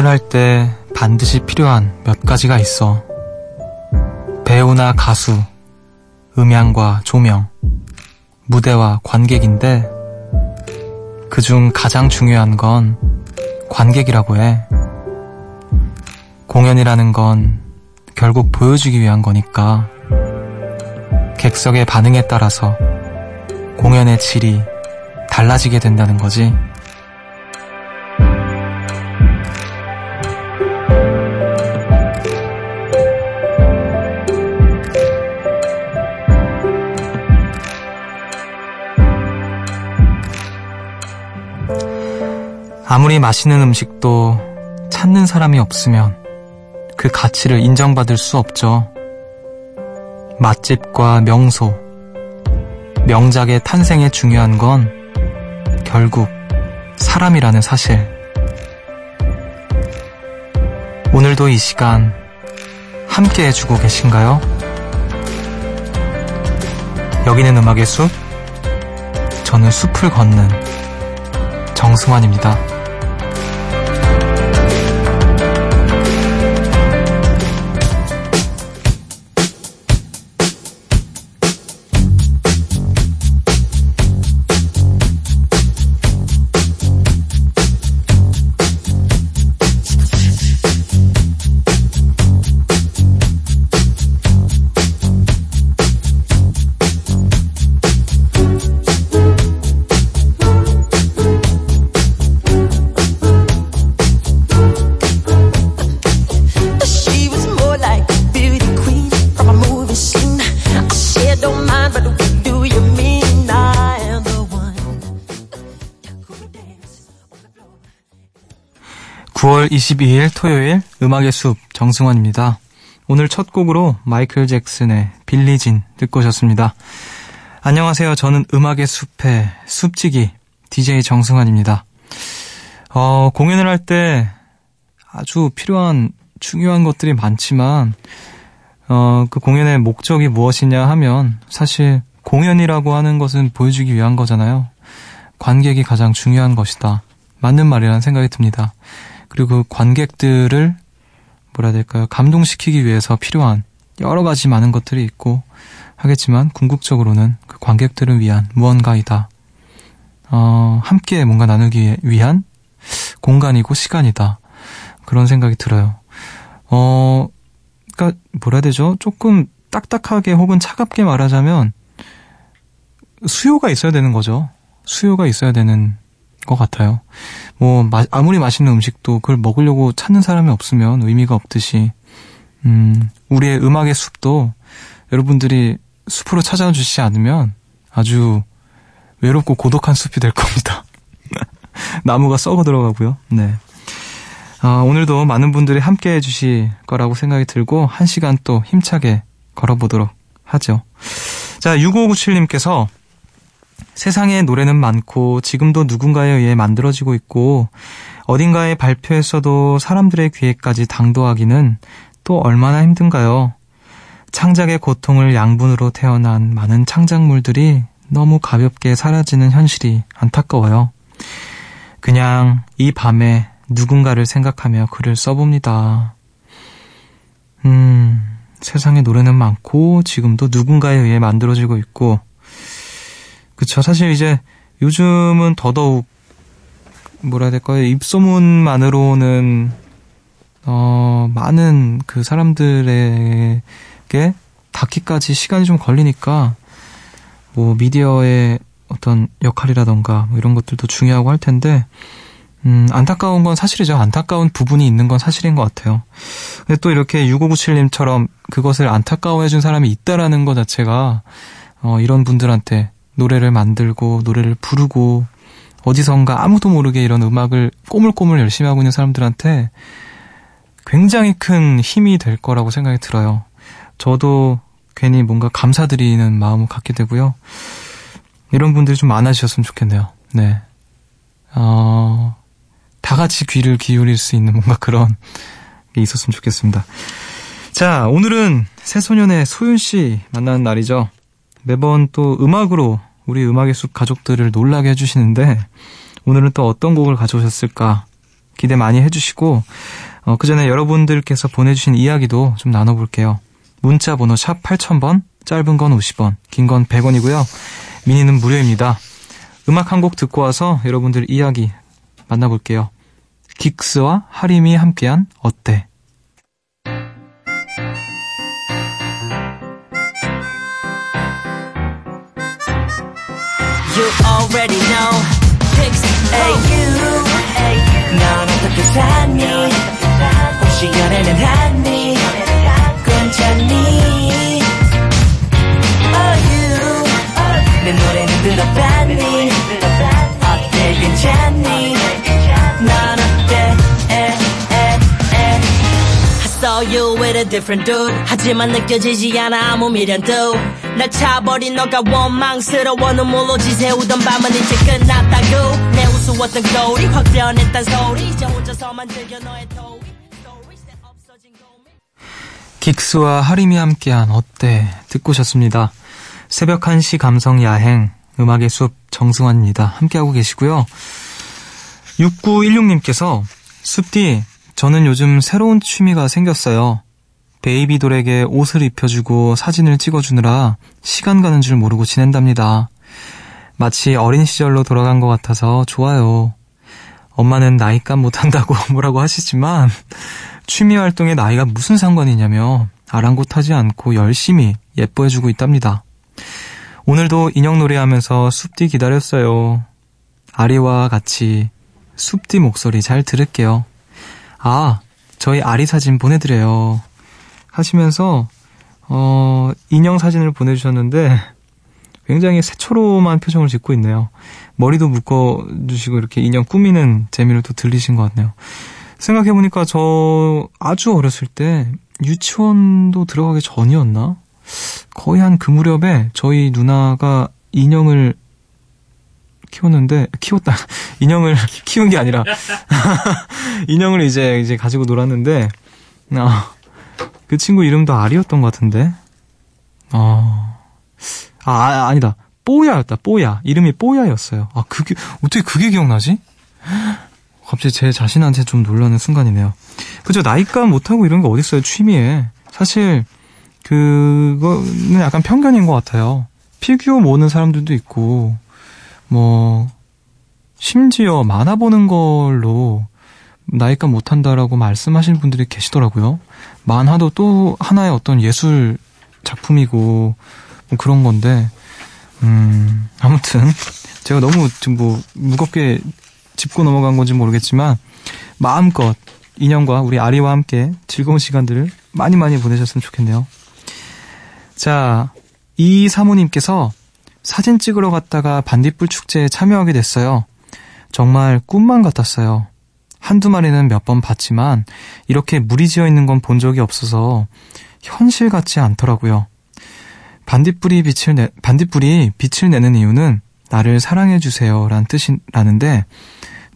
연기를 할 때 반드시 필요한 몇 가지가 있어. 배우나 가수, 음향과 조명, 무대와 관객인데 그중 가장 중요한 건 관객이라고 해. 공연이라는 건 결국 보여주기 위한 거니까 객석의 반응에 따라서 공연의 질이 달라지게 된다는 거지. 아무리 맛있는 음식도 찾는 사람이 없으면 그 가치를 인정받을 수 없죠. 맛집과 명소, 명작의 탄생에 중요한 건 결국 사람이라는 사실. 오늘도 이 시간 함께 해주고 계신가요? 여기는 음악의 숲, 저는 숲을 걷는 정승환입니다. 9월 22일 토요일 음악의 숲 정승환입니다. 오늘 첫 곡으로 마이클 잭슨의 빌리진 듣고 오셨습니다. 안녕하세요. 저는 음악의 숲의 숲지기 DJ 정승환입니다. 공연을 할 때 아주 필요한 중요한 것들이 많지만 그 공연의 목적이 무엇이냐 하면 사실 공연이라고 하는 것은 보여주기 위한 거잖아요. 관객이 가장 중요한 것이다. 맞는 말이라는 생각이 듭니다. 그리고 관객들을 뭐라 해야 될까요? 감동시키기 위해서 필요한 여러 가지 많은 것들이 있고 하겠지만 궁극적으로는 그 관객들을 위한 무언가이다. 함께 뭔가 나누기 위한 공간이고 시간이다. 그런 생각이 들어요. 그러니까 뭐라 해야 되죠? 조금 딱딱하게 혹은 차갑게 말하자면 수요가 있어야 되는 거죠. 수요가 있어야 되는 것 같아요. 아무리 맛있는 음식도 그걸 먹으려고 찾는 사람이 없으면 의미가 없듯이 우리의 음악의 숲도 여러분들이 숲으로 찾아주시지 않으면 아주 외롭고 고독한 숲이 될 겁니다. 나무가 썩어 들어가고요. 네. 오늘도 많은 분들이 함께해 주실 거라고 생각이 들고 한 시간 또 힘차게 걸어보도록 하죠. 자, 6597님께서 세상에 노래는 많고 지금도 누군가에 의해 만들어지고 있고 어딘가에 발표했어도 사람들의 귀에까지 당도하기는 또 얼마나 힘든가요? 창작의 고통을 양분으로 태어난 많은 창작물들이 너무 가볍게 사라지는 현실이 안타까워요. 그냥 이 밤에 누군가를 생각하며 글을 써봅니다. 세상에 노래는 많고 지금도 누군가에 의해 만들어지고 있고 그쵸. 사실 이제 요즘은 더더욱 뭐라 해야 될까요? 입소문만으로는 많은 그 사람들에게 닿기까지 시간이 좀 걸리니까 뭐 미디어의 어떤 역할이라던가 뭐 이런 것들도 중요하고 할 텐데 안타까운 건 사실이죠. 안타까운 부분이 있는 건 사실인 것 같아요. 근데 또 이렇게 6597님처럼 그것을 안타까워해준 사람이 있다라는 것 자체가 이런 분들한테 노래를 만들고 노래를 부르고 어디선가 아무도 모르게 이런 음악을 꼬물꼬물 열심히 하고 있는 사람들한테 굉장히 큰 힘이 될 거라고 생각이 들어요. 저도 괜히 뭔가 감사드리는 마음을 갖게 되고요. 이런 분들이 좀 많아지셨으면 좋겠네요. 네, 다 같이 귀를 기울일 수 있는 뭔가 그런 게 있었으면 좋겠습니다. 자, 오늘은 새소년의 소윤 씨 만나는 날이죠. 매번 또 음악으로 우리 음악의 숲 가족들을 놀라게 해주시는데 오늘은 또 어떤 곡을 가져오셨을까 기대 많이 해주시고 그 전에 여러분들께서 보내주신 이야기도 좀 나눠볼게요. 문자 번호 샵 8000번, 짧은 건 50원, 긴 건 100원이고요. 미니는 무료입니다. 음악 한 곡 듣고 와서 여러분들 이야기 만나볼게요. 긱스와 하림이 함께한 어때? You already know Dix A.U. 넌 어떻게 사니 혹시 연애는 하니 괜찮니 Oh, you 내 노래는 들어봤니 어때 괜찮니 넌 어때 I saw you with a different dude 하지만 느껴지지 않아 아무 미련도 날 차버린 너가 원망스러워 눈물로 지새우던 밤은 이제 끝났다고 내 우스웠던 거울이 확 변했단 소리 이제 혼자서만 즐겨 너의 도위 긱스와 하림이 함께한 어때 듣고 오셨습니다. 새벽 1시 감성 야행 음악의 숲 정승환입니다. 함께하고 계시고요. 6916님께서 숲디 저는 요즘 새로운 취미가 생겼어요. 베이비돌에게 옷을 입혀주고 사진을 찍어주느라 시간 가는 줄 모르고 지낸답니다. 마치 어린 시절로 돌아간 것 같아서 좋아요. 엄마는 나이값 못한다고 뭐라고 하시지만 취미 활동에 나이가 무슨 상관이냐며 아랑곳하지 않고 열심히 예뻐해주고 있답니다. 오늘도 인형 놀이하면서 숲디 기다렸어요. 아리와 같이 숲디 목소리 잘 들을게요. 아, 저희 아리 사진 보내드려요. 하시면서 인형 사진을 보내주셨는데 굉장히 새초롬한 표정을 짓고 있네요. 머리도 묶어주시고 이렇게 인형 꾸미는 재미로 또 들리신 것 같네요. 생각해보니까 저 아주 어렸을 때 유치원도 들어가기 전이었나? 거의 한 그 무렵에 저희 누나가 인형을 인형을 키운 게 아니라 인형을 이제 가지고 놀았는데 그 친구 이름도 아리였던 것 같은데. 아니다. 뽀야였다. 뽀야. 이름이 뽀야였어요. 어떻게 그게 기억나지? 갑자기 제 자신한테 좀 놀라는 순간이네요. 그죠? 나이값 못하고 이런 거 어딨어요. 취미에. 사실 그거는 약간 편견인 것 같아요. 피규어 모으는 사람들도 있고 심지어 만화 보는 걸로 나이가 못한다라고 말씀하시는 분들이 계시더라고요. 만화도 또 하나의 어떤 예술 작품이고 뭐 그런 건데 아무튼 제가 너무 지금 무겁게 짚고 넘어간 건지 모르겠지만 마음껏 인형과 우리 아리와 함께 즐거운 시간들을 많이 많이 보내셨으면 좋겠네요. 자, 이 사모님께서 사진 찍으러 갔다가 반딧불 축제에 참여하게 됐어요. 정말 꿈만 같았어요. 한두 마리는 몇 번 봤지만 이렇게 무리지어 있는 건 본 적이 없어서 현실 같지 않더라고요. 반딧불이 빛을 내는 이유는 나를 사랑해주세요 라는 뜻이라는데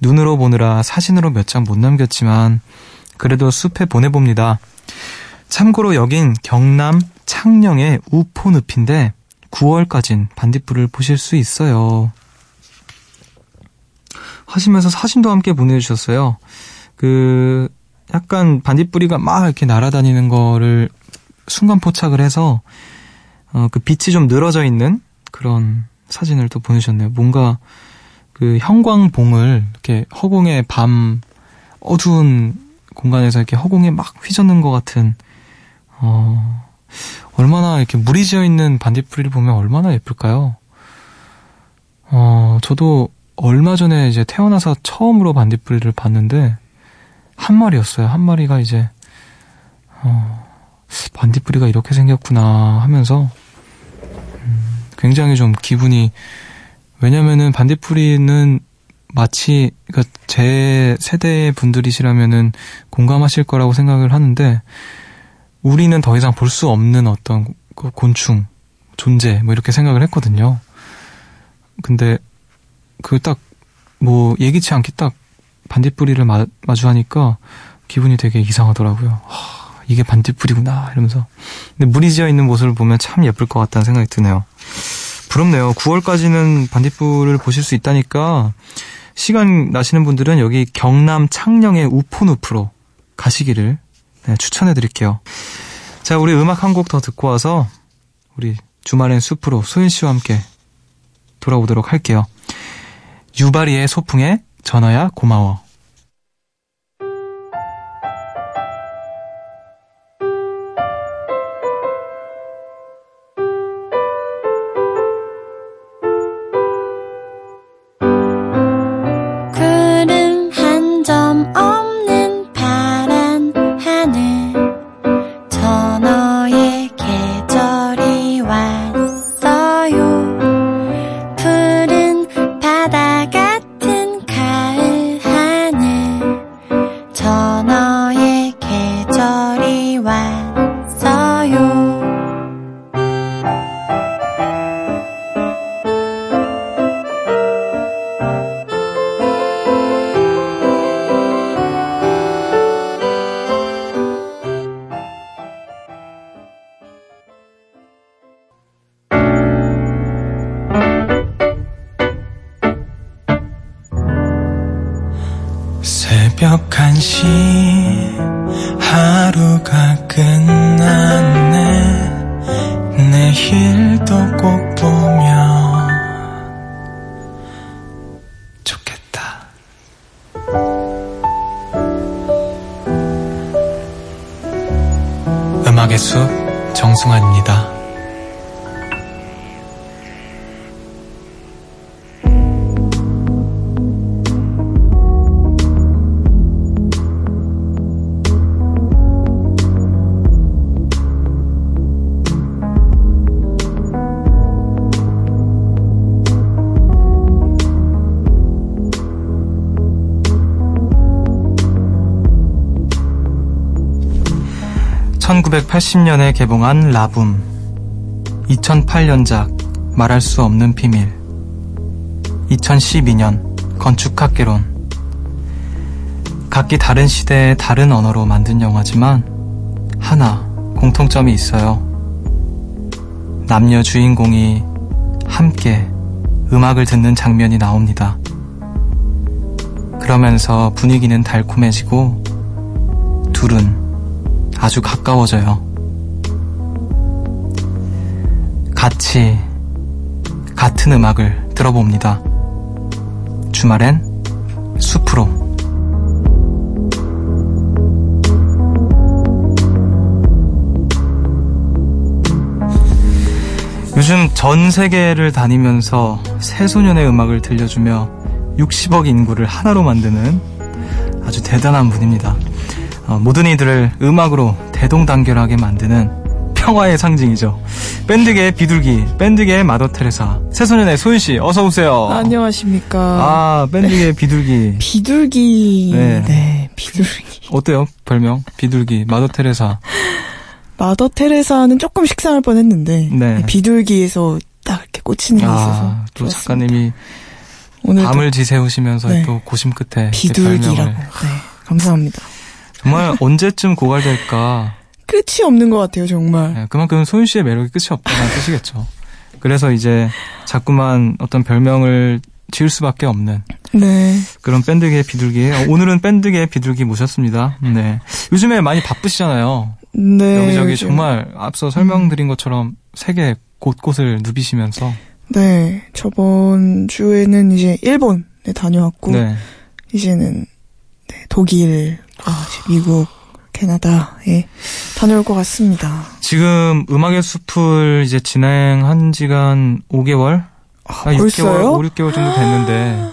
눈으로 보느라 사진으로 몇 장 못 남겼지만 그래도 숲에 보내봅니다. 참고로 여긴 경남 창녕의 우포늪인데 9월까지는 반딧불을 보실 수 있어요. 하시면서 사진도 함께 보내주셨어요. 약간 반딧불이가 막 이렇게 날아다니는 거를 순간 포착을 해서 그 빛이 좀 늘어져 있는 그런 사진을 또 보내주셨네요. 뭔가 그 형광봉을 이렇게 허공에 밤 어두운 공간에서 이렇게 허공에 막 휘젓는 것 같은 얼마나 이렇게 무리지어 있는 반딧불이를 보면 얼마나 예쁠까요? 저도 얼마 전에 이제 태어나서 처음으로 반딧불이를 봤는데 한 마리였어요. 한 마리가 이제 반딧불이가 이렇게 생겼구나 하면서 굉장히 좀 기분이 왜냐면은 반딧불이는 마치 제 세대 분들이시라면은 공감하실 거라고 생각을 하는데 우리는 더 이상 볼 수 없는 어떤 곤충, 존재 뭐 이렇게 생각을 했거든요. 근데 그 딱 예기치 않게 딱 반딧불이를 마주하니까 기분이 되게 이상하더라고요. 이게 반딧불이구나 이러면서. 근데 무리지어 있는 모습을 보면 참 예쁠 것 같다는 생각이 드네요. 부럽네요. 9월까지는 반딧불을 보실 수 있다니까 시간 나시는 분들은 여기 경남 창녕의 우포늪으로 가시기를 네, 추천해드릴게요. 자, 우리 음악 한 곡 더 듣고 와서 우리 주말엔 숲으로 소윤 씨와 함께 돌아오도록 할게요. 유바리의 소풍에 전화야 고마워. 새벽 1시 하루가 끝났네. 내일도 꼭 보면 좋겠다. 음악의 숲 정승환입니다. (1980년에) 개봉한 라붐, 2008년작 말할 수 없는 비밀, 2012년 건축학개론. 각기 다른 시대의 다른 언어로 만든 영화지만 하나 공통점이 있어요. 남녀 주인공이 함께 음악을 듣는 장면이 나옵니다. 그러면서 분위기는 달콤해지고 둘은 아주 가까워져요. 같이 같은 음악을 들어봅니다. 주말엔 숲으로. 요즘 전 세계를 다니면서 새소년의 음악을 들려주며 60억 인구를 하나로 만드는 아주 대단한 분입니다. 모든 이들을 음악으로 대동단결하게 만드는 평화의 상징이죠. 밴드계의 비둘기, 밴드계의 마더테레사, 새소년의 소윤씨 어서오세요. 안녕하십니까. 아, 밴드계의 비둘기. 비둘기. 네. 네, 비둘기. 어때요? 별명? 비둘기, 마더테레사. 마더테레사는 조금 식상할 뻔했는데 네. 비둘기에서 딱 이렇게 꽂히는 게 있어서 또 좋았습니다. 작가님이 오늘도 밤을 지새우시면서 네. 또 고심 끝에 비둘기라고. 네, 감사합니다. 정말 언제쯤 고갈될까. 끝이 없는 것 같아요, 정말. 네, 그만큼 소윤 씨의 매력이 끝이 없다는 뜻이겠죠. 그래서 이제 자꾸만 어떤 별명을 지을 수밖에 없는 네. 그런 밴드계의 비둘기. 오늘은 밴드계의 비둘기 모셨습니다. 네. 요즘에 많이 바쁘시잖아요. 네. 여기저기 요즘. 정말 앞서 설명드린 것처럼 세계 곳곳을 누비시면서. 네. 저번 주에는 이제 일본에 다녀왔고 네. 이제는 네, 독일, 미국, 캐나다에 다녀올 것 같습니다. 지금 음악의 숲을 이제 진행한 지가 한 5개월? 벌써요? 6개월, 5, 6개월 정도 됐는데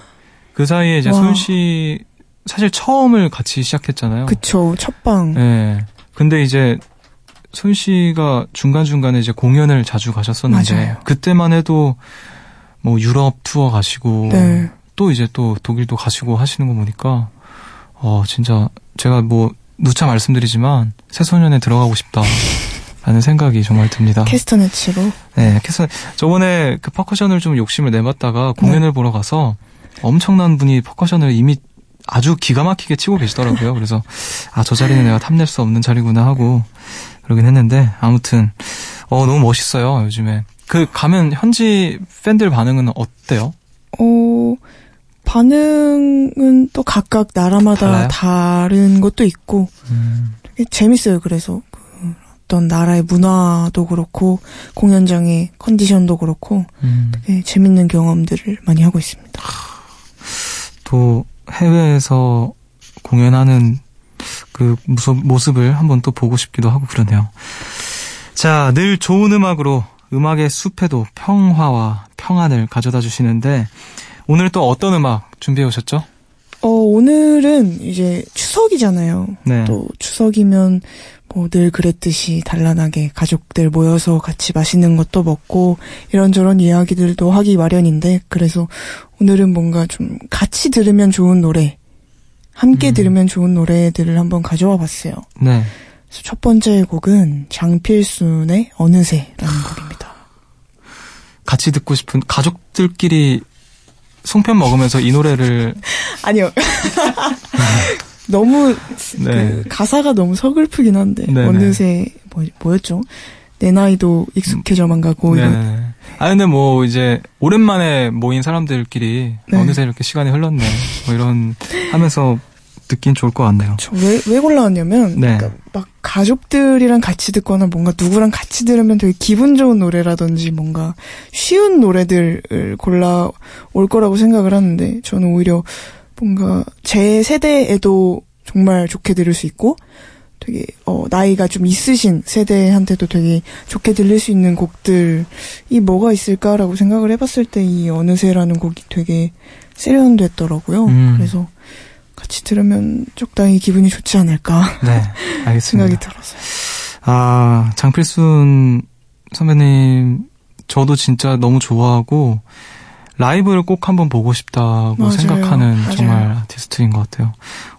그 사이에 이제 소윤 씨 사실 처음을 같이 시작했잖아요. 그쵸, 첫방. 네. 근데 이제 소윤 씨가 중간중간에 이제 공연을 자주 가셨었는데 맞아요. 그때만 해도 뭐 유럽 투어 가시고 네. 또 이제 또 독일도 가시고 하시는 거 보니까 진짜 제가 뭐 누차 말씀드리지만 새소년에 들어가고 싶다라는 생각이 정말 듭니다. 캐스터네츠로. 네, 저번에 그 퍼커션을 좀 욕심을 내봤다가 공연을 네. 보러 가서 엄청난 분이 퍼커션을 이미 아주 기가 막히게 치고 계시더라고요. 그래서 저 자리는 내가 탐낼 수 없는 자리구나 하고 그러긴 했는데 아무튼 너무 멋있어요 요즘에. 그 가면 현지 팬들 반응은 어때요? 반응은 또 각각 나라마다 달라요? 다른 것도 있고 되게 재밌어요. 그래서 어떤 나라의 문화도 그렇고 공연장의 컨디션도 그렇고 되게 재밌는 경험들을 많이 하고 있습니다. 또 해외에서 공연하는 그 모습을 한번 또 보고 싶기도 하고 그러네요. 자, 늘 좋은 음악으로 음악의 숲에도 평화와 평안을 가져다 주시는데 오늘 또 어떤 음악 준비해 오셨죠? 오늘은 이제 추석이잖아요. 네. 또 추석이면 뭐 늘 그랬듯이 단란하게 가족들 모여서 같이 맛있는 것도 먹고 이런저런 이야기들도 하기 마련인데 그래서 오늘은 뭔가 좀 같이 들으면 좋은 노래, 함께 들으면 좋은 노래들을 한번 가져와 봤어요. 네. 그래서 첫 번째 곡은 장필순의 어느새라는 곡입니다. 같이 듣고 싶은 가족들끼리 송편 먹으면서 이 노래를 아니요. 너무 네. 그 가사가 너무 서글프긴 한데 네네. 어느새 뭐였죠? 내 나이도 익숙해져만 가고 이런. 아 근데 뭐 이제 오랜만에 모인 사람들끼리 네. 어느새 이렇게 시간이 흘렀네 뭐 이런 하면서 듣긴 좋을 것 같네요. 왜 골라왔냐면 네. 그러니까 막 가족들이랑 같이 듣거나 뭔가 누구랑 같이 들으면 되게 기분 좋은 노래라든지 뭔가 쉬운 노래들을 골라올 거라고 생각을 하는데 저는 오히려 뭔가 제 세대에도 정말 좋게 들을 수 있고 되게 나이가 좀 있으신 세대한테도 되게 좋게 들릴 수 있는 곡들이 뭐가 있을까라고 생각을 해봤을 때 이 어느새라는 곡이 되게 세련됐더라고요. 그래서 같이 들으면 적당히 기분이 좋지 않을까 네, 알겠습니다. 생각이 들어서. 아, 장필순 선배님 저도 진짜 너무 좋아하고 라이브를 꼭 한번 보고 싶다고 맞아요. 생각하는 맞아요. 정말 아티스트인 것 같아요.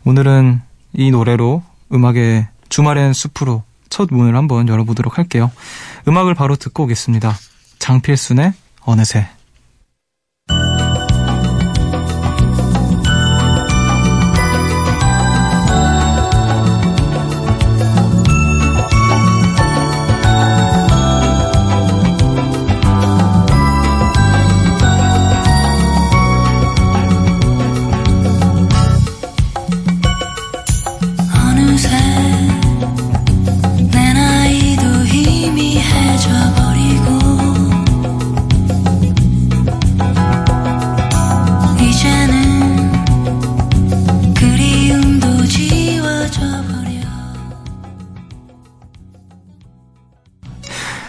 오늘은 이 노래로 음악의 주말엔 숲으로 첫 문을 한번 열어보도록 할게요. 음악을 바로 듣고 오겠습니다. 장필순의 어느새.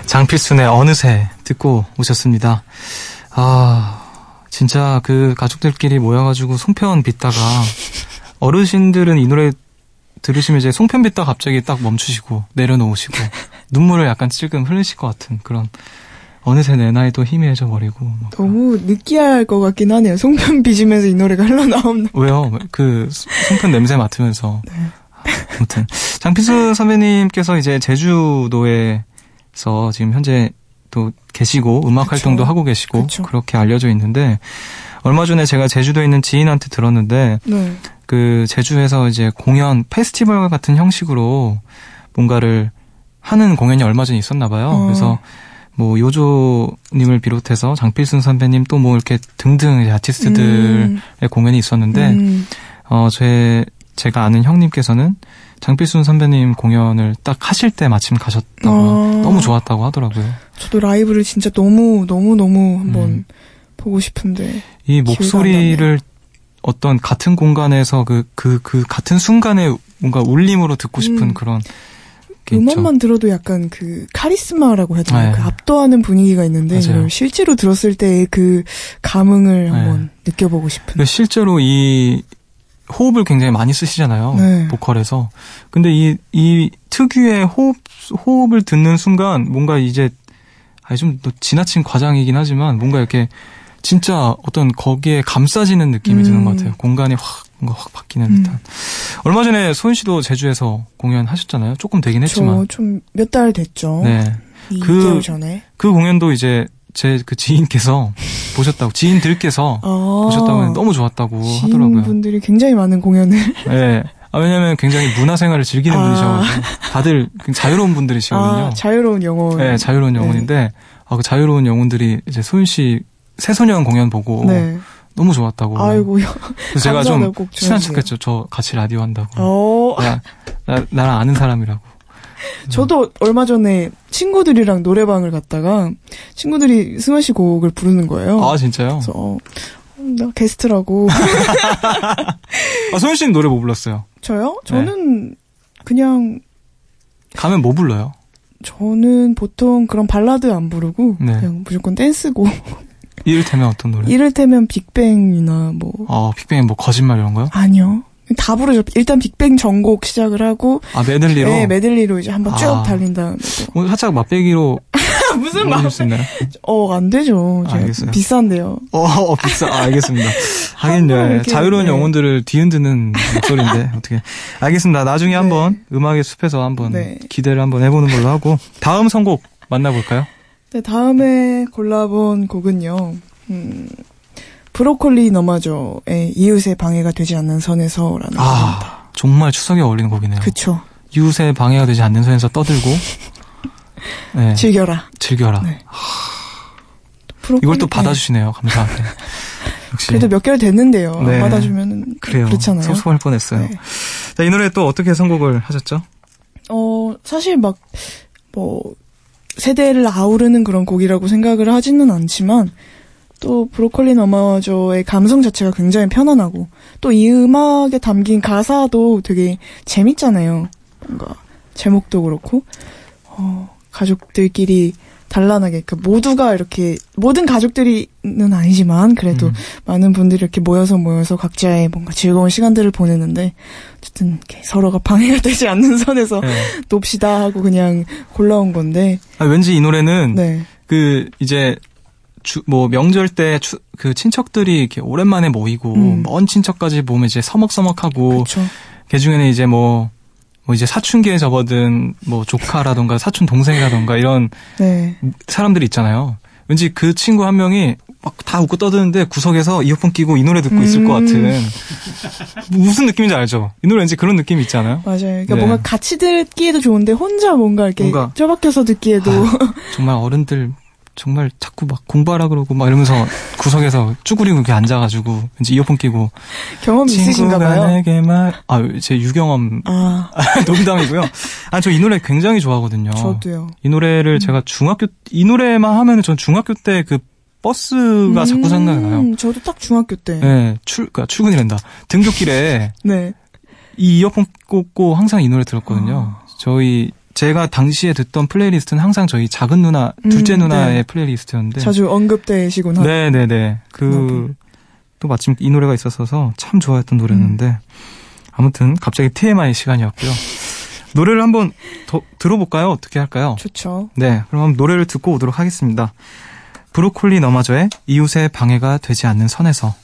장필순의 어느새 듣고 오셨습니다. 아, 진짜 그 가족들끼리 모여가지고 송편 빚다가 어르신들은 이 노래 들으시면 이제 송편 빚다 갑자기 딱 멈추시고 내려놓으시고 눈물을 약간 찔끔 흘리실 것 같은 그런 어느새 내 나이도 희미해져 버리고 너무 느끼할 것 같긴 하네요. 송편 빚으면서 이 노래가 흘러나오는 왜요? 그 송편 냄새 맡으면서 네. 아무튼 장필순 선배님께서 이제 제주도에 그래서 지금 현재 또 계시고 음악 그쵸. 활동도 하고 계시고 그쵸. 그렇게 알려져 있는데 얼마 전에 제가 제주도에 있는 지인한테 들었는데 네. 그 제주에서 이제 공연 페스티벌 같은 형식으로 뭔가를 하는 공연이 얼마 전에 있었나 봐요. 그래서 뭐 요조님을 비롯해서 장필순 선배님 또 뭐 이렇게 등등 아티스트들의 공연이 있었는데 제가 아는 형님께서는 장필순 선배님 공연을 딱 하실 때 마침 가셨다고 너무 좋았다고 하더라고요. 저도 라이브를 진짜 너무 한번 보고 싶은데 이 목소리를 어떤 같은 공간에서 그 같은 순간에 뭔가 울림으로 듣고 싶은 그런 게 음악만 있죠. 들어도 약간 그 카리스마라고 해야 되나 네. 그 압도하는 분위기가 있는데 이걸 실제로 들었을 때의 그 감흥을 네. 한번 느껴보고 싶은 실제로 이 호흡을 굉장히 많이 쓰시잖아요. 네. 보컬에서. 근데 이 특유의 호흡을 듣는 순간 뭔가 이제 좀 지나친 과장이긴 하지만 뭔가 이렇게 진짜 어떤 거기에 감싸지는 느낌이 드는 것 같아요. 공간이 확 바뀌는 듯한. 얼마 전에 소윤 씨도 제주에서 공연하셨잖아요. 조금 되긴 했지만. 저 좀 몇 달 됐죠. 네. 2개월 전에. 그 공연도 이제 제 그 지인께서 보셨다고 지인들께서 보셨다고 했는데 너무 좋았다고 하더라고요. 지인분들이 굉장히 많은 공연을. 네. 아 왜냐하면 굉장히 문화생활을 즐기는 분이셔가지고 다들 자유로운 분들이시거든요. 자유로운 영혼. 네, 자유로운 영혼인데 네. 그 자유로운 영혼들이 이제 소윤 씨 새소년 공연 보고 네. 너무 좋았다고. 아이고요. 그래서 제가 좀 친한 척했죠. 저 같이 라디오 한다고. 나랑 아는 사람이라고. 저도 얼마 전에 친구들이랑 노래방을 갔다가 친구들이 승환 씨 곡을 부르는 거예요. 아 진짜요? 그래서 나 게스트라고. 아, 소윤 씨는 노래 뭐 불렀어요? 저요? 저는 네. 그냥 가면 뭐 불러요? 저는 보통 그런 발라드 안 부르고 네. 그냥 무조건 댄스고. 이를테면 어떤 노래? 이를테면 빅뱅이나 뭐. 빅뱅이 뭐 거짓말 이런 거요? 아니요. 다 부르죠. 일단 빅뱅 전곡 시작을 하고. 아, 메들리로? 네, 메들리로 이제 한번 쭉 달린 다음에. 오늘 살짝 맛배기로. 무슨 맛배기? 안 되죠. 알겠어요. 비싼데요. 비싸. 알겠습니다. 하긴요. 자유로운 영혼들을 뒤흔드는 목소리인데, 어떻게. 알겠습니다. 나중에 네. 한번 음악의 숲에서 한번 네. 기대를 한번 해보는 걸로 하고. 다음 선곡 만나볼까요? 네, 다음에 골라본 곡은요. 브로콜리 너마저의 이웃의 방해가 되지 않는 선에서라는 곡입니다. 정말 추석에 어울리는 곡이네요. 그렇죠. 이웃의 방해가 되지 않는 선에서 떠들고 네. 즐겨라. 네. 이걸 또 받아주시네요. 감사합니다. 역시. 그래도 몇 개월 됐는데요. 네. 안 받아주면 그렇잖아요. 섭섭할 뻔했어요. 네. 자, 이 노래 또 어떻게 선곡을 하셨죠? 사실 세대를 아우르는 그런 곡이라고 생각을 하지는 않지만 또 브로콜리 너마저의 감성 자체가 굉장히 편안하고 또 이 음악에 담긴 가사도 되게 재밌잖아요. 뭔가 제목도 그렇고 가족들끼리 단란하게 그러니까 모두가 이렇게 모든 가족들이는 아니지만 그래도 많은 분들이 이렇게 모여서 각자의 뭔가 즐거운 시간들을 보내는데 어쨌든 이렇게 서로가 방해가 되지 않는 선에서 네. 놉시다 하고 그냥 골라온 건데 왠지 이 노래는 네. 그 이제 명절 때 그 친척들이 이렇게 오랜만에 모이고 먼 친척까지 보면 이제 서먹서먹하고 그 중에는 이제 이제 사춘기에 접어든 조카라던가 사촌 동생이라던가 이런 네. 사람들이 있잖아요. 왠지 그 친구 한 명이 막 다 웃고 떠드는데 구석에서 이어폰 끼고 이 노래 듣고 있을 것 같은 무슨 느낌인지 알죠? 이 노래 왠지 그런 느낌이 있잖아요. 맞아요. 그러니까 네. 뭔가 같이 듣기에도 좋은데 혼자 뭔가 이렇게 쪄박혀서 듣기에도 정말 어른들 정말 자꾸 막 공부하라 그러고 막 이러면서 구석에서 쭈그리고 이렇게 앉아가지고 왠지 이어폰 끼고 경험 있으신가봐요. 제 유경험 농담이고요. 저 이 노래 굉장히 좋아하거든요. 저도요. 이 노래를 제가 이 노래만 하면은 전 중학교 때 그 버스가 자꾸 생각나요. 저도 딱 중학교 때. 네, 출근이란다. 등교길에 네. 이 이어폰 꽂고 항상 이 노래 들었거든요. 제가 당시에 듣던 플레이리스트는 항상 저희 작은 누나, 둘째 누나의 네. 플레이리스트였는데 자주 언급되시곤 하죠. 네네네. 또 마침 이 노래가 있어서 참 좋아했던 노래였는데 아무튼 갑자기 TMI 시간이었고요. 노래를 한번 더 들어볼까요? 어떻게 할까요? 좋죠. 네, 그럼 한번 노래를 듣고 오도록 하겠습니다. 브로콜리 너마저의 이웃의 방해가 되지 않는 선에서.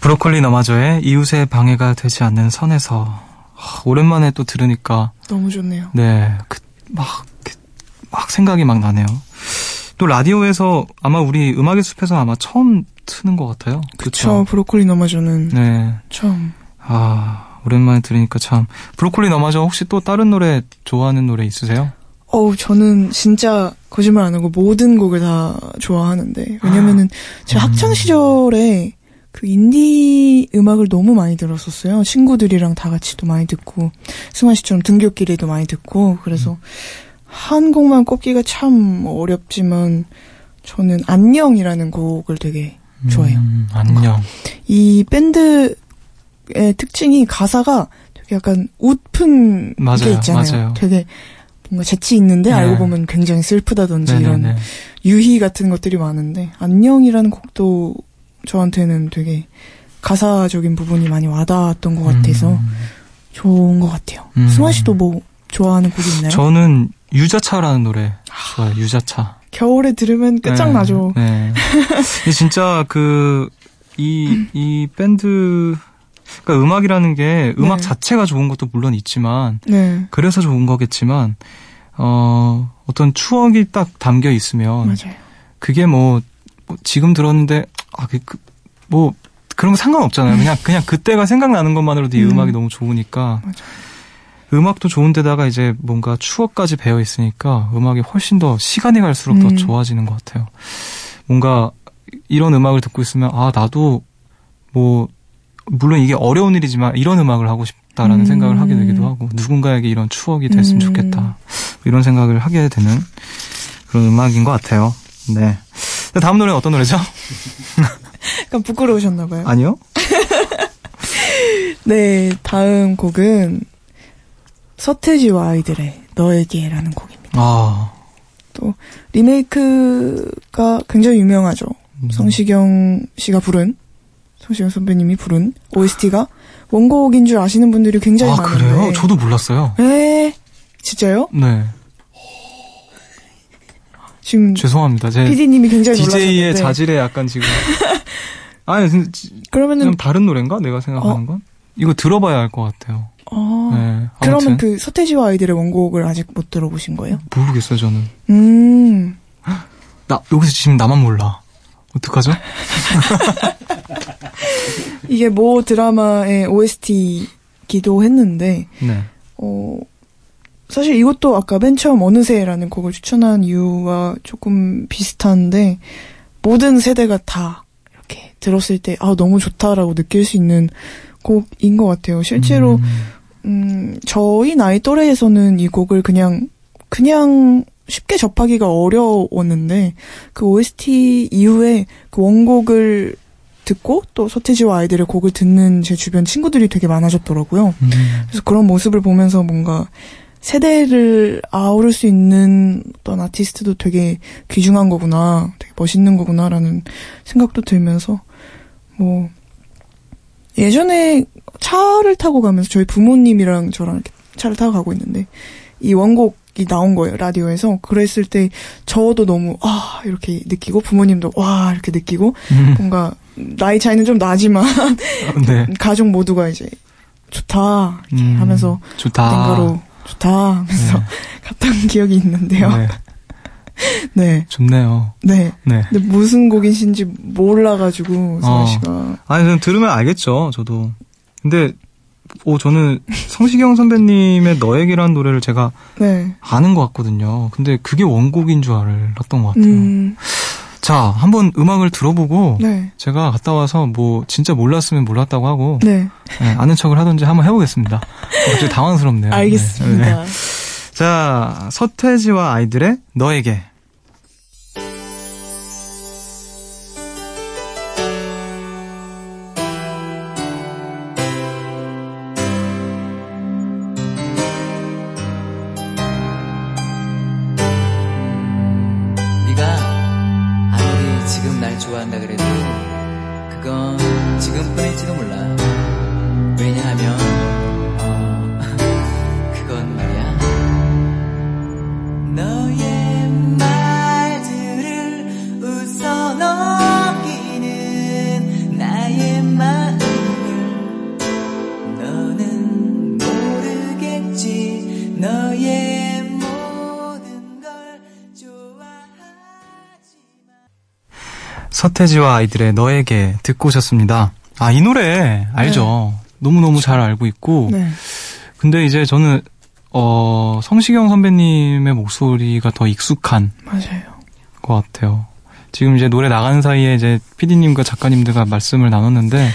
브로콜리 너마저의 이웃의 방해가 되지 않는 선에서. 오랜만에 또 들으니까 너무 좋네요. 네, 막 생각이 막 나네요. 또 라디오에서 아마 우리 음악의 숲에서 아마 처음 트는 것 같아요. 그렇죠. 브로콜리 너마저는 네 처음. 오랜만에 들으니까 참. 브로콜리 너마저 혹시 또 다른 노래 좋아하는 노래 있으세요? 저는 진짜 거짓말 안 하고 모든 곡을 다 좋아하는데 왜냐면은 제가 학창 시절에 그 인디 음악을 너무 많이 들었었어요. 친구들이랑 다 같이도 많이 듣고 승환 씨처럼 등교길에도 많이 듣고 그래서 한 곡만 꼽기가 참 어렵지만 저는 안녕이라는 곡을 되게 좋아해요. 안녕. 이 밴드의 특징이 가사가 되게 약간 웃픈 게 있잖아요. 맞아요. 되게 뭔가 재치 있는데 네. 알고 보면 굉장히 슬프다든지 네네네. 이런 유희 같은 것들이 많은데 안녕이라는 곡도 저한테는 되게 가사적인 부분이 많이 와닿았던 것 같아서 좋은 것 같아요. 승환 씨도 뭐 좋아하는 곡이 있나요? 저는 유자차라는 노래 좋아요. 유자차. 겨울에 들으면 끝장나죠. 네. 근데 진짜 그 이 밴드 그러니까 음악이라는 게 음악 네. 자체가 좋은 것도 물론 있지만 네. 그래서 좋은 거겠지만 어떤 추억이 딱 담겨 있으면 맞아요. 그게 뭐 지금 들었는데 뭐 그런 거 상관없잖아요. 그냥 그때가 생각나는 것만으로도 이 음악이 너무 좋으니까 맞아요. 음악도 좋은데다가 이제 뭔가 추억까지 배어 있으니까 음악이 훨씬 더 시간이 갈수록 더 좋아지는 것 같아요. 뭔가 이런 음악을 듣고 있으면 아 나도 뭐 물론 이게 어려운 일이지만 이런 음악을 하고 싶다라는 생각을 하게 되기도 하고 누군가에게 이런 추억이 됐으면 좋겠다 이런 생각을 하게 되는 그런 음악인 것 같아요. 네. 다음 노래는 어떤 노래죠? 약간 부끄러우셨나 봐요. 아니요. 네, 다음 곡은 서태지와 아이들의 너에게라는 곡입니다. 아. 또 리메이크가 굉장히 유명하죠. 성시경 씨가 부른 성시경 선배님이 부른 OST가 원곡인 줄 아시는 분들이 굉장히 많은데. 아, 그래요? 저도 몰랐어요. 네. 진짜요? 네. 지금 죄송합니다. 제 PD님이 굉장히 놀라셨는데. DJ의 자질에 약간 지금. 아니, 그러면은 다른 노래인가? 내가 생각하는 건? 이거 들어봐야 알 것 같아요. 아. 네, 그러면 그 서태지와 아이들의 원곡을 아직 못 들어보신 거예요? 모르겠어요, 저는. 나 여기서 지금 나만 몰라. 어떡하죠? 이게 뭐 드라마의 OST기도 했는데 네. 사실 이것도 아까 맨 처음 어느새라는 곡을 추천한 이유와 조금 비슷한데 모든 세대가 다 이렇게 들었을 때 아 너무 좋다라고 느낄 수 있는 곡인 것 같아요. 실제로 저희 나이 또래에서는 이 곡을 그냥 쉽게 접하기가 어려웠는데 그 OST 이후에 그 원곡을 듣고 또 서태지와 아이들의 곡을 듣는 제 주변 친구들이 되게 많아졌더라고요. 그래서 그런 모습을 보면서 뭔가 세대를 아우를 수 있는 어떤 아티스트도 되게 귀중한 거구나, 되게 멋있는 거구나라는 생각도 들면서 뭐 예전에 차를 타고 가면서 저희 부모님이랑 저랑 이렇게 차를 타고 가고 있는데 이 원곡 이 나온 거예요, 라디오에서. 그랬을 때 저도 너무 아 이렇게 느끼고 부모님도 와 이렇게 느끼고 뭔가 나이 차이는 좀 나지만 네. 가족 모두가 이제 좋다 이렇게 하면서 좋다 어딘가로 좋다 하면서 네. 갔던 기억이 있는데요. 네. 네. 좋네요. 네. 네. 근데 무슨 곡이신지 몰라가지고 서현 씨가 아니 저는 들으면 알겠죠, 저도. 근데 저는 성시경 선배님의 너에게라는 노래를 제가 네. 아는 것 같거든요. 근데 그게 원곡인 줄 알았던 것 같아요. 자, 한번 음악을 들어보고 네. 제가 갔다 와서 뭐 진짜 몰랐으면 몰랐다고 하고 네. 네, 아는 척을 하든지 한번 해보겠습니다. 갑자기 당황스럽네요. 알겠습니다. 네. 네. 자, 서태지와 아이들의 너에게. 서태지와 아이들의 너에게 듣고 오셨습니다. 아, 이 노래 알죠? 네. 너무너무 잘 알고 있고 네. 근데 이제 저는 성시경 선배님의 목소리가 더 익숙한 맞아요. 것 같아요. 지금 이제 노래 나가는 사이에 이제 PD님과 작가님들과 말씀을 나눴는데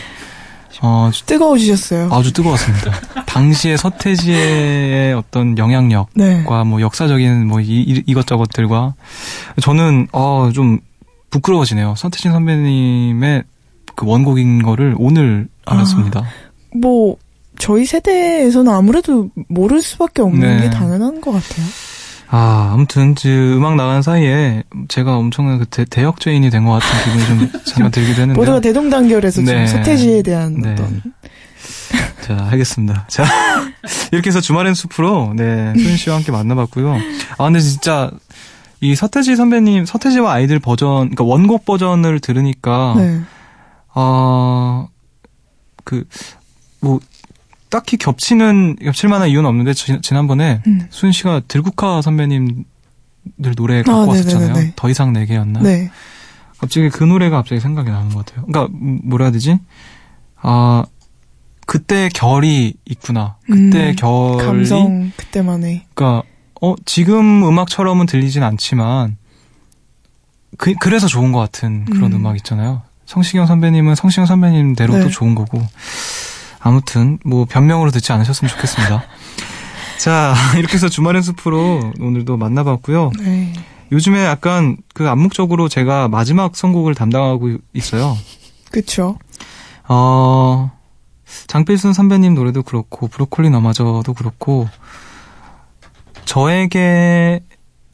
뜨거워지셨어요. 아주 뜨거웠습니다. 당시의 서태지의 어떤 영향력과 네. 뭐 역사적인 뭐 이것저것들과 저는 좀 부끄러워지네요. 서태진 선배님의 그 원곡인 거를 오늘 알았습니다. 뭐 저희 세대에서는 아무래도 모를 수밖에 없는 네. 게 당연한 것 같아요. 아, 아무튼 음악 나가는 사이에 제가 엄청난 대역죄인이 된 것 같은 기분이 좀 잠깐 들기도 했는데 모두가 대동단결해서 네. 지금 서태지에 대한 네. 어떤 자, 알겠습니다. 자, 이렇게 해서 주말엔 숲으로 네, 소윤 씨와 함께 만나봤고요. 아, 근데 진짜 이 서태지 선배님, 서태지와 아이들 버전, 그러니까 원곡 버전을 들으니까 네. 뭐 딱히 겹칠 만한 이유는 없는데 지난번에 수은 씨가 들국화 선배님들 노래 갖고 왔었잖아요. 네네네. 더 이상 내게였나? 네. 갑자기 그 노래가 생각이 나는 것 같아요. 그러니까 뭐라 해야 되지? 아, 그때 결이 있구나. 그때 결이 감성 그때만의. 그러니까 지금 음악처럼은 들리진 않지만 그래서 좋은 것 같은 그런 음악 있잖아요. 성시경 선배님은 성시경 선배님대로 네. 또 좋은 거고. 아무튼 뭐 변명으로 듣지 않으셨으면 좋겠습니다. 자, 이렇게 해서 주말엔 숲으로 오늘도 만나봤고요. 네. 요즘에 약간 그 안목적으로 제가 마지막 선곡을 담당하고 있어요. 그렇죠. 장필순 선배님 노래도 그렇고 브로콜리 너마저도 그렇고 저에게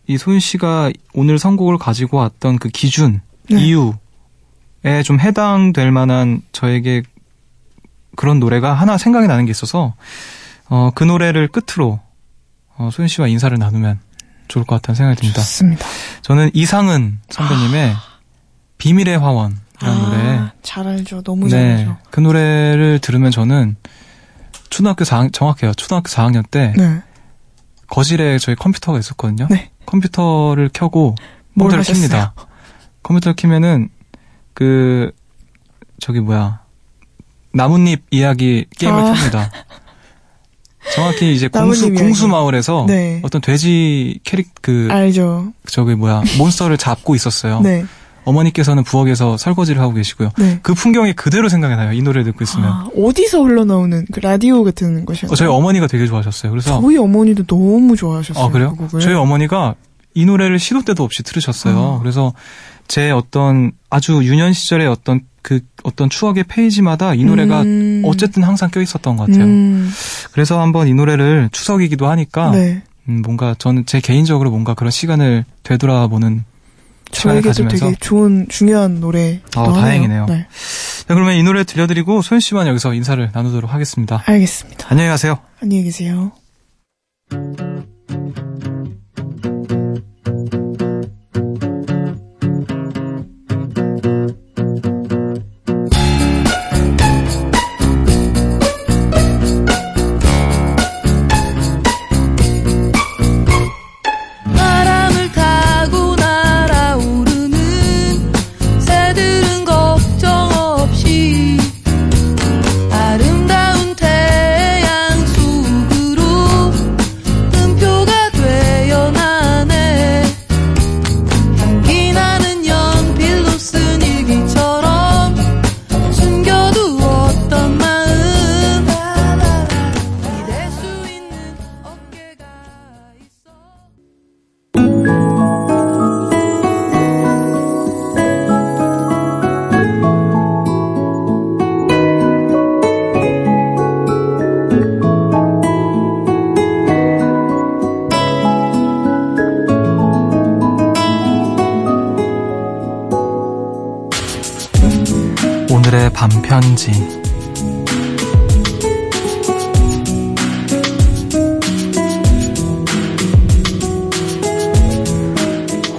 이 소윤 씨가 오늘 선곡을 가지고 왔던 그 기준, 네. 이유에 좀 해당될 만한 저에게 그런 노래가 하나 생각이 나는 게 있어서 그 노래를 끝으로 소윤 씨와 인사를 나누면 좋을 것 같다는 생각이 듭니다. 좋습니다. 저는 이상은 선배님의 비밀의 화원이라는 노래 잘 알죠. 너무 잘 알죠. 네, 그 노래를 들으면 저는 초등학교 4학년 때 네. 거실에 저희 컴퓨터가 있었거든요. 네. 컴퓨터를 켜고 컴퓨터를 킵니다. 컴퓨터를 키면은 나뭇잎 이야기 게임을 켭니다. 정확히 이제 공수마을에서 네. 어떤 돼지 알죠. 몬스터를 잡고 있었어요. 네. 어머니께서는 부엌에서 설거지를 하고 계시고요. 네. 그 풍경이 그대로 생각이 나요. 이 노래를 듣고 있으면. 어디서 흘러나오는 그 라디오 같은 것이었나요? 저희 어머니가 되게 좋아하셨어요. 그래서 저희 어머니도 너무 좋아하셨어요. 아, 그래요? 그 저희 어머니가 이 노래를 시도 때도 없이 틀으셨어요. 그래서 제 어떤 아주 유년 시절의 어떤 추억의 페이지마다 이 노래가 어쨌든 항상 껴있었던 것 같아요. 그래서 한번 이 노래를 추석이기도 하니까 네. 뭔가 저는 제 개인적으로 뭔가 그런 시간을 되돌아보는 시간을 가지면서 저에게도 되게 중요한 노래. 다행이네요. 네. 자, 그러면 이 노래 들려드리고 소윤 씨만 여기서 인사를 나누도록 하겠습니다. 알겠습니다. 안녕히 가세요. 안녕히 계세요. 반편지.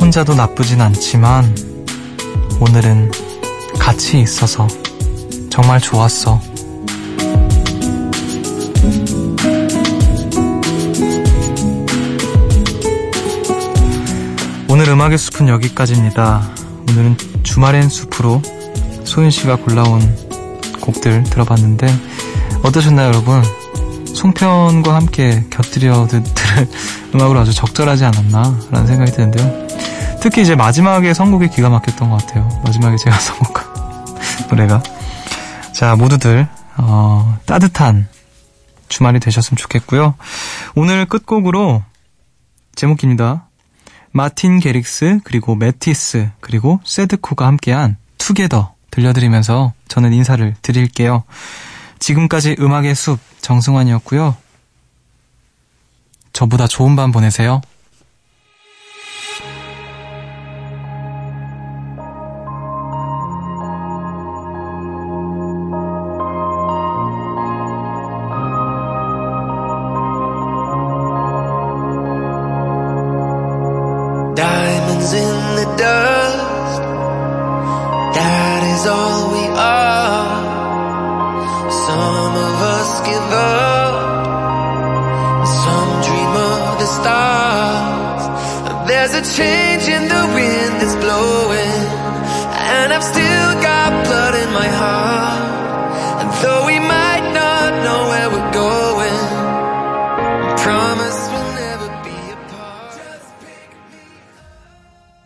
혼자도 나쁘진 않지만 오늘은 같이 있어서 정말 좋았어. 오늘 음악의 숲은 여기까지입니다. 오늘은 주말엔 숲으로 소윤 씨가 골라온 곡들 들어봤는데 어떠셨나요, 여러분? 송편과 함께 곁들여 들을 음악으로 아주 적절하지 않았나라는 생각이 드는데요. 특히 이제 마지막에 선곡이 기가 막혔던 것 같아요. 마지막에 제가 선곡한 노래가. 자, 모두들 따뜻한 주말이 되셨으면 좋겠고요. 오늘 끝곡으로 제목입니다. 마틴 게릭스 그리고 매티스 그리고 세드코가 함께한 투게더 들려드리면서 저는 인사를 드릴게요. 지금까지 음악의 숲 정승환이었고요. 저보다 좋은 밤 보내세요. Diamonds in the dust. That is all we are. Some of us give up. Some dream of the stars. There's a change in the wind that's blowing. And I've still got blood in my heart. And though we might not know where we're going, I promise.